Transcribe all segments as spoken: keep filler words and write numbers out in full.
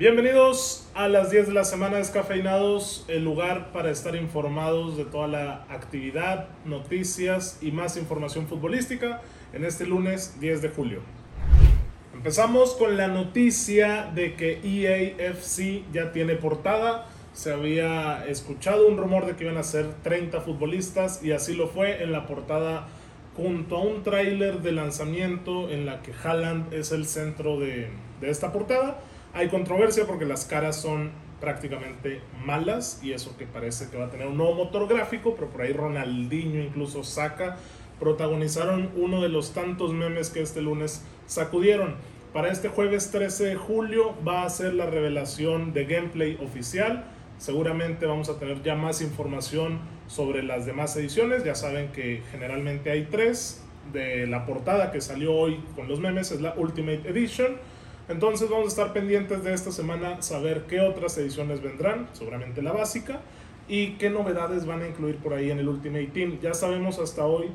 Bienvenidos a las diez de la semana Descafeinados, el lugar para estar informados de toda la actividad, noticias y más información futbolística en este lunes diez de julio. Empezamos con la noticia de que E A F C ya tiene portada. Se había escuchado un rumor de que iban a ser treinta futbolistas y así lo fue en la portada junto a un tráiler de lanzamiento en la que Haaland es el centro de, de esta portada. Hay controversia porque las caras son prácticamente malas y eso que parece que va a tener un nuevo motor gráfico, pero por ahí Ronaldinho incluso saca, protagonizaron uno de los tantos memes que este lunes sacudieron. Para este jueves trece de julio va a ser la revelación de gameplay oficial. Seguramente vamos a tener ya más información sobre las demás ediciones. Ya saben que generalmente hay tres. De la portada que salió hoy con los memes es la Ultimate Edition. Entonces vamos a estar pendientes de esta semana, saber qué otras ediciones vendrán, seguramente la básica, y qué novedades van a incluir por ahí en el Ultimate Team. Ya sabemos hasta hoy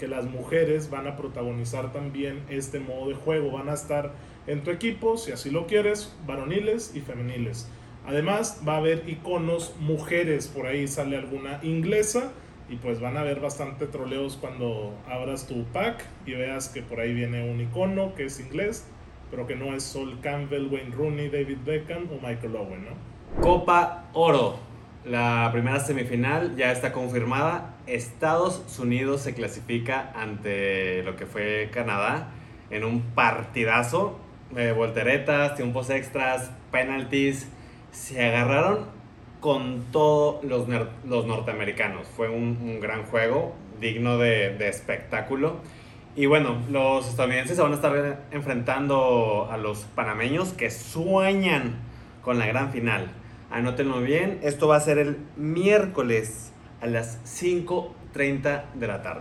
que las mujeres van a protagonizar también este modo de juego, van a estar en tu equipo, si así lo quieres, varoniles y femeniles. Además va a haber iconos mujeres, por ahí sale alguna inglesa y pues van a haber bastante troleos cuando abras tu pack y veas que por ahí viene un icono que es inglés, pero que no es Sol Campbell, Wayne Rooney, David Beckham o Michael Owen, ¿no? Copa Oro, la primera semifinal ya está confirmada. Estados Unidos se clasifica ante lo que fue Canadá en un partidazo de volteretas, tiempos extras, penaltis. Se agarraron con todos los, ner- los norteamericanos. Fue un, un gran juego, digno de, de espectáculo. Y bueno, los estadounidenses se van a estar enfrentando a los panameños que sueñan con la gran final. Anótenlo bien, esto va a ser el miércoles a las cinco treinta de la tarde.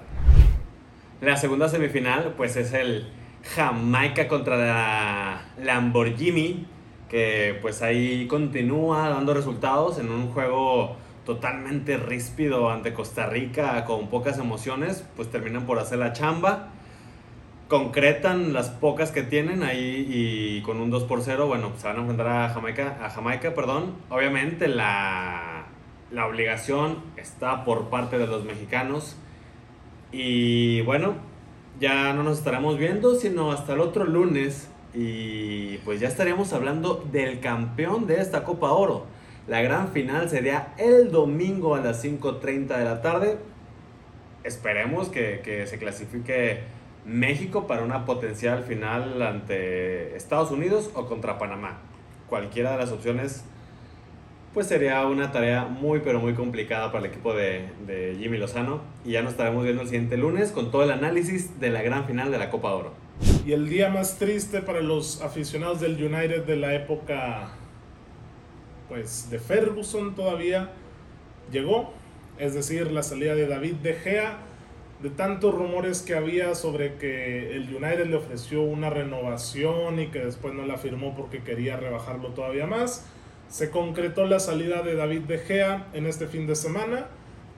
La segunda semifinal pues es el Jamaica contra la Lamborghini, que pues ahí continúa dando resultados en un juego totalmente ríspido ante Costa Rica, con pocas emociones, pues terminan por hacer la chamba, concretan las pocas que tienen ahí y con un dos por cero, bueno, pues se van a enfrentar a Jamaica, a Jamaica, perdón. Obviamente la La obligación está por parte de los mexicanos. Y bueno, ya no nos estaremos viendo, sino hasta el otro lunes. Y pues ya estaremos hablando del campeón de esta Copa Oro. La gran final sería el domingo a las cinco treinta de la tarde. Esperemos que, que se clasifique México para una potencial final ante Estados Unidos o contra Panamá. Cualquiera de las opciones pues sería una tarea muy pero muy complicada para el equipo de, de Jimmy Lozano. Y ya nos estaremos viendo el siguiente lunes con todo el análisis de la gran final de la Copa Oro. Y el día más triste para los aficionados del United de la época pues de Ferguson todavía llegó, es decir, la salida de David De Gea. De tantos rumores que había sobre que el United le ofreció una renovación y que después no la firmó porque quería rebajarlo todavía más, se concretó la salida de David De Gea en este fin de semana.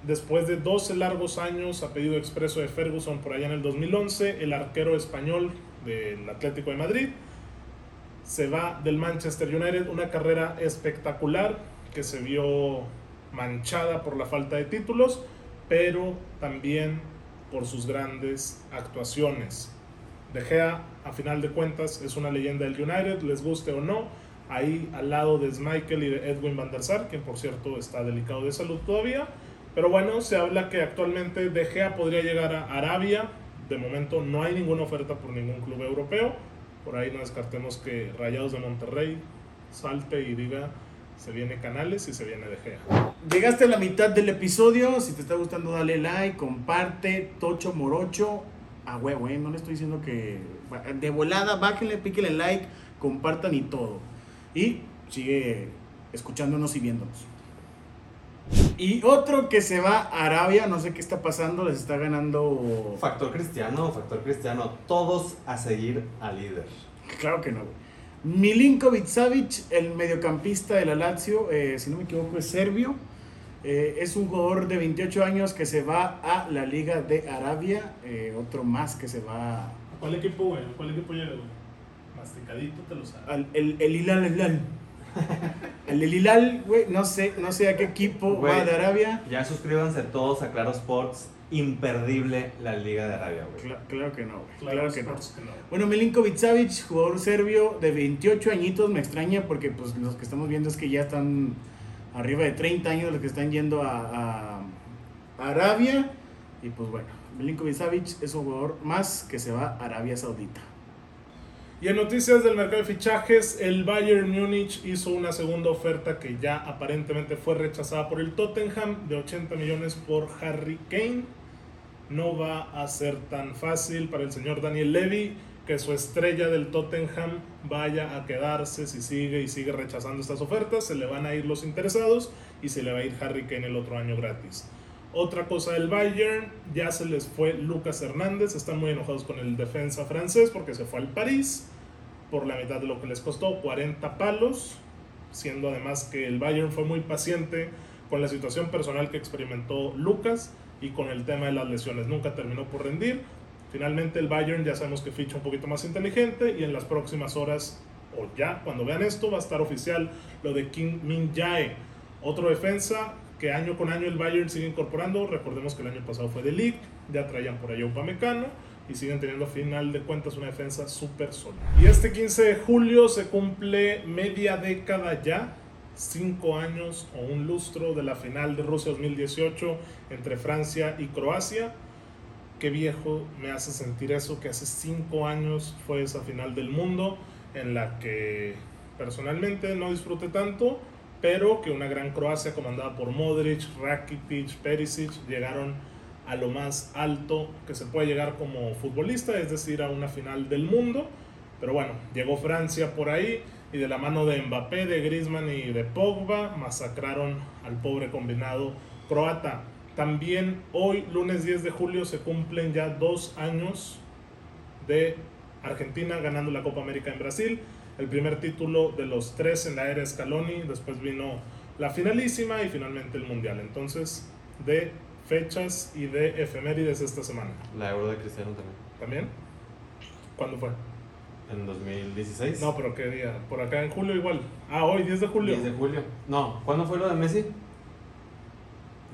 Después de doce largos años, a pedido expreso de Ferguson por allá en el dos mil once, el arquero español del Atlético de Madrid se va del Manchester United. Una carrera espectacular que se vio manchada por la falta de títulos, pero también por sus grandes actuaciones. De Gea, a final de cuentas, es una leyenda del United, les guste o no. Ahí al lado de Schmeichel y de Edwin van der Sar, quien por cierto está delicado de salud todavía. Pero bueno, se habla que actualmente De Gea podría llegar a Arabia. De momento no hay ninguna oferta por ningún club europeo. Por ahí no descartemos que Rayados de Monterrey salte y diga se viene Canales y se viene De Gea. Llegaste a la mitad del episodio. Si te está gustando dale like, comparte, tocho morocho. A huevo, eh, no le estoy diciendo que de volada, bájenle, píquenle like, compartan y todo. Y sigue escuchándonos y viéndonos. Y otro que se va a Arabia, no sé qué está pasando, les está ganando... Factor Cristiano, Factor Cristiano, todos a seguir al líder. Claro que no, güey. Milinkovic Savic, el mediocampista de la Lazio, eh, si no me equivoco es serbio. Eh, es un jugador de veintiocho años que se va a la Liga de Arabia. Eh, otro más que se va... ¿A cuál equipo, güey? ¿A cuál equipo llega, güey? Masticadito te lo sabe. El Hilal el, el, el, el, el, el. El del Hilal, güey, no sé, no sé a qué equipo wey, va de Arabia. Ya suscríbanse todos a Claro Sports. Imperdible la Liga de Arabia, güey. Cla- claro que no, güey. Claro, claro que, no. que no. Bueno, Milinkovic Savic, jugador serbio de veintiocho añitos. Me extraña porque pues los que estamos viendo es que ya están arriba de treinta años los que están yendo a, a Arabia. Y pues bueno, Milinkovic Savic es un jugador más que se va a Arabia Saudita. Y en noticias del mercado de fichajes, el Bayern Múnich hizo una segunda oferta que ya aparentemente fue rechazada por el Tottenham de ochenta millones por Harry Kane. No va a ser tan fácil para el señor Daniel Levy que su estrella del Tottenham vaya a quedarse si sigue y sigue rechazando estas ofertas. Se le van a ir los interesados y se le va a ir Harry Kane el otro año gratis. Otra cosa del Bayern, ya se les fue Lucas Hernández, están muy enojados con el defensa francés porque se fue al París por la mitad de lo que les costó, cuarenta palos, siendo además que el Bayern fue muy paciente con la situación personal que experimentó Lucas y con el tema de las lesiones, nunca terminó por rendir. Finalmente el Bayern ya sabemos que ficha un poquito más inteligente y en las próximas horas, o ya cuando vean esto, va a estar oficial lo de Kim Min-jae, otro defensa que año con año el Bayern sigue incorporando. Recordemos que el año pasado fue de Ligt, ya traían por ahí a Upamecano y siguen teniendo a final de cuentas una defensa súper sólida. Y este quince de julio se cumple media década ya, cinco años o un lustro de la final de Rusia dos mil dieciocho entre Francia y Croacia. Qué viejo me hace sentir eso, que hace cinco años fue esa final del mundo en la que personalmente no disfruté tanto, pero que una gran Croacia comandada por Modric, Rakitic, Perisic llegaron a lo más alto que se puede llegar como futbolista, es decir, a una final del mundo. Pero bueno, llegó Francia por ahí y de la mano de Mbappé, de Griezmann y de Pogba masacraron al pobre combinado croata. También hoy, lunes diez de julio, se cumplen ya dos años de Argentina ganando la Copa América en Brasil. El primer título de los tres en la era Scaloni, después vino la finalísima y finalmente el Mundial. Entonces, de fechas y de efemérides esta semana. La Euro de Cristiano también. ¿También? ¿Cuándo fue? En dos mil dieciséis. No, pero ¿qué día? Por acá en julio igual. Ah, hoy, diez de julio. diez de julio. No, ¿cuándo fue lo de Messi?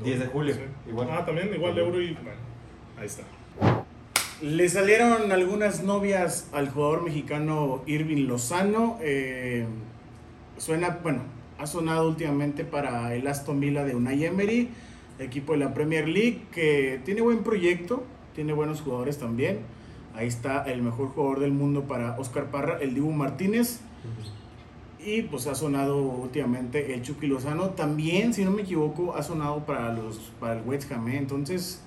diez de julio. Sí. Igual. Ah, también, igual de Euro y... Bueno, ahí está. Le salieron algunas novias al jugador mexicano Irving Lozano. Eh, suena, bueno, ha sonado últimamente para el Aston Villa de Unai Emery, equipo de la Premier League, que tiene buen proyecto, tiene buenos jugadores también. Ahí está el mejor jugador del mundo para Oscar Parra, el Dibu Martínez. Y pues ha sonado últimamente el Chucky Lozano. También, si no me equivoco, ha sonado para, los, para el West Ham. Entonces...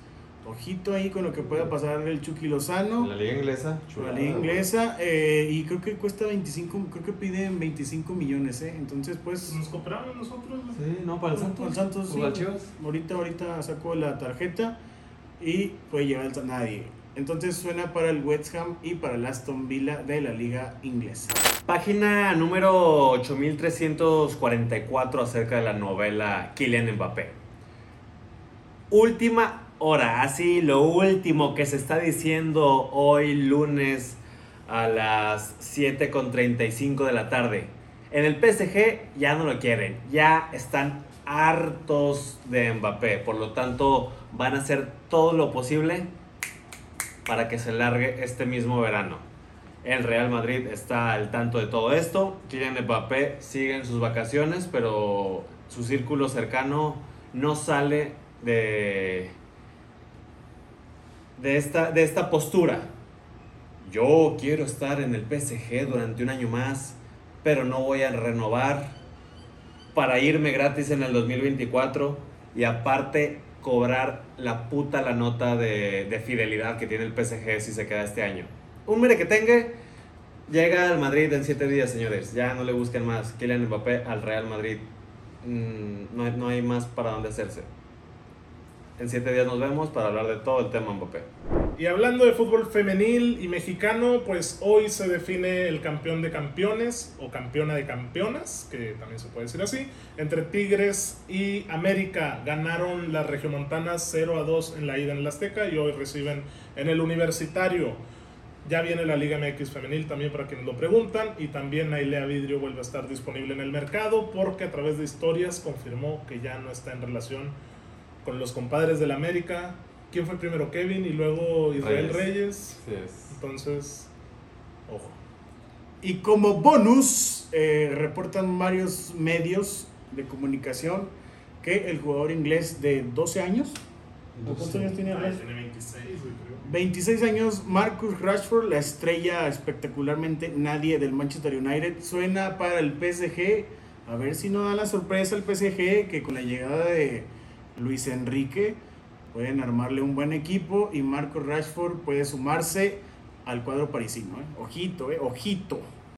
ojito ahí con lo que pueda pasar el Chucky Lozano. La Liga Inglesa. Chulada, la Liga Inglesa. Eh, y creo que cuesta veinticinco, creo que piden veinticinco millones, ¿eh? Entonces, pues... ¿Nos compraron nosotros? Sí, no, para el Santos. Para el Santos, sí. Chivas. Ahorita, ahorita sacó la tarjeta y puede llevar a nadie. Entonces, suena para el West Ham y para el Aston Villa de la Liga Inglesa. Página número ocho mil trescientos cuarenta y cuatro acerca de la novela Kylian Mbappé. Última... Ahora, así lo último que se está diciendo hoy lunes a las siete con treinta y cinco de la tarde. En el P S G ya no lo quieren, ya están hartos de Mbappé, por lo tanto van a hacer todo lo posible para que se largue este mismo verano. El Real Madrid está al tanto de todo esto, Kylian Mbappé sigue en sus vacaciones, pero su círculo cercano no sale de... De esta, de esta postura. Yo quiero estar en el P S G durante un año más, pero no voy a renovar para irme gratis en el dos mil veinticuatro y aparte cobrar la puta la nota de, de fidelidad que tiene el P S G si se queda este año. Un merequetengue, llega al Madrid en siete días, señores. Ya no le busquen más. Kylian Mbappé al Real Madrid. Mm, no, no hay más para dónde hacerse. En siete días nos vemos para hablar de todo el tema Mbappé. Y hablando de fútbol femenil y mexicano, pues hoy se define el campeón de campeones o campeona de campeonas, que también se puede decir así, entre Tigres y América. Ganaron las regiomontanas cero a dos en la ida en el Azteca y hoy reciben en el Universitario. Ya viene la Liga M X Femenil también para quienes lo preguntan. Y también Ailea Vidrio vuelve a estar disponible en el mercado, porque a través de historias confirmó que ya no está en relación con los compadres del América. ¿Quién fue el primero? Kevin y luego Israel Reyes. Reyes. Sí es. Entonces, ojo. Y como bonus, eh, reportan varios medios de comunicación que el jugador inglés de doce años, ¿cuántos años tiene? Ah, tiene veintiséis, creo. veintiséis años, Marcus Rashford, la estrella espectacularmente nadie del Manchester United, suena para el P S G. A ver si no da la sorpresa el P S G, que con la llegada de Luis Enrique pueden armarle un buen equipo y Marcus Rashford puede sumarse al cuadro parisino, ¿eh? Ojito, eh, ojito.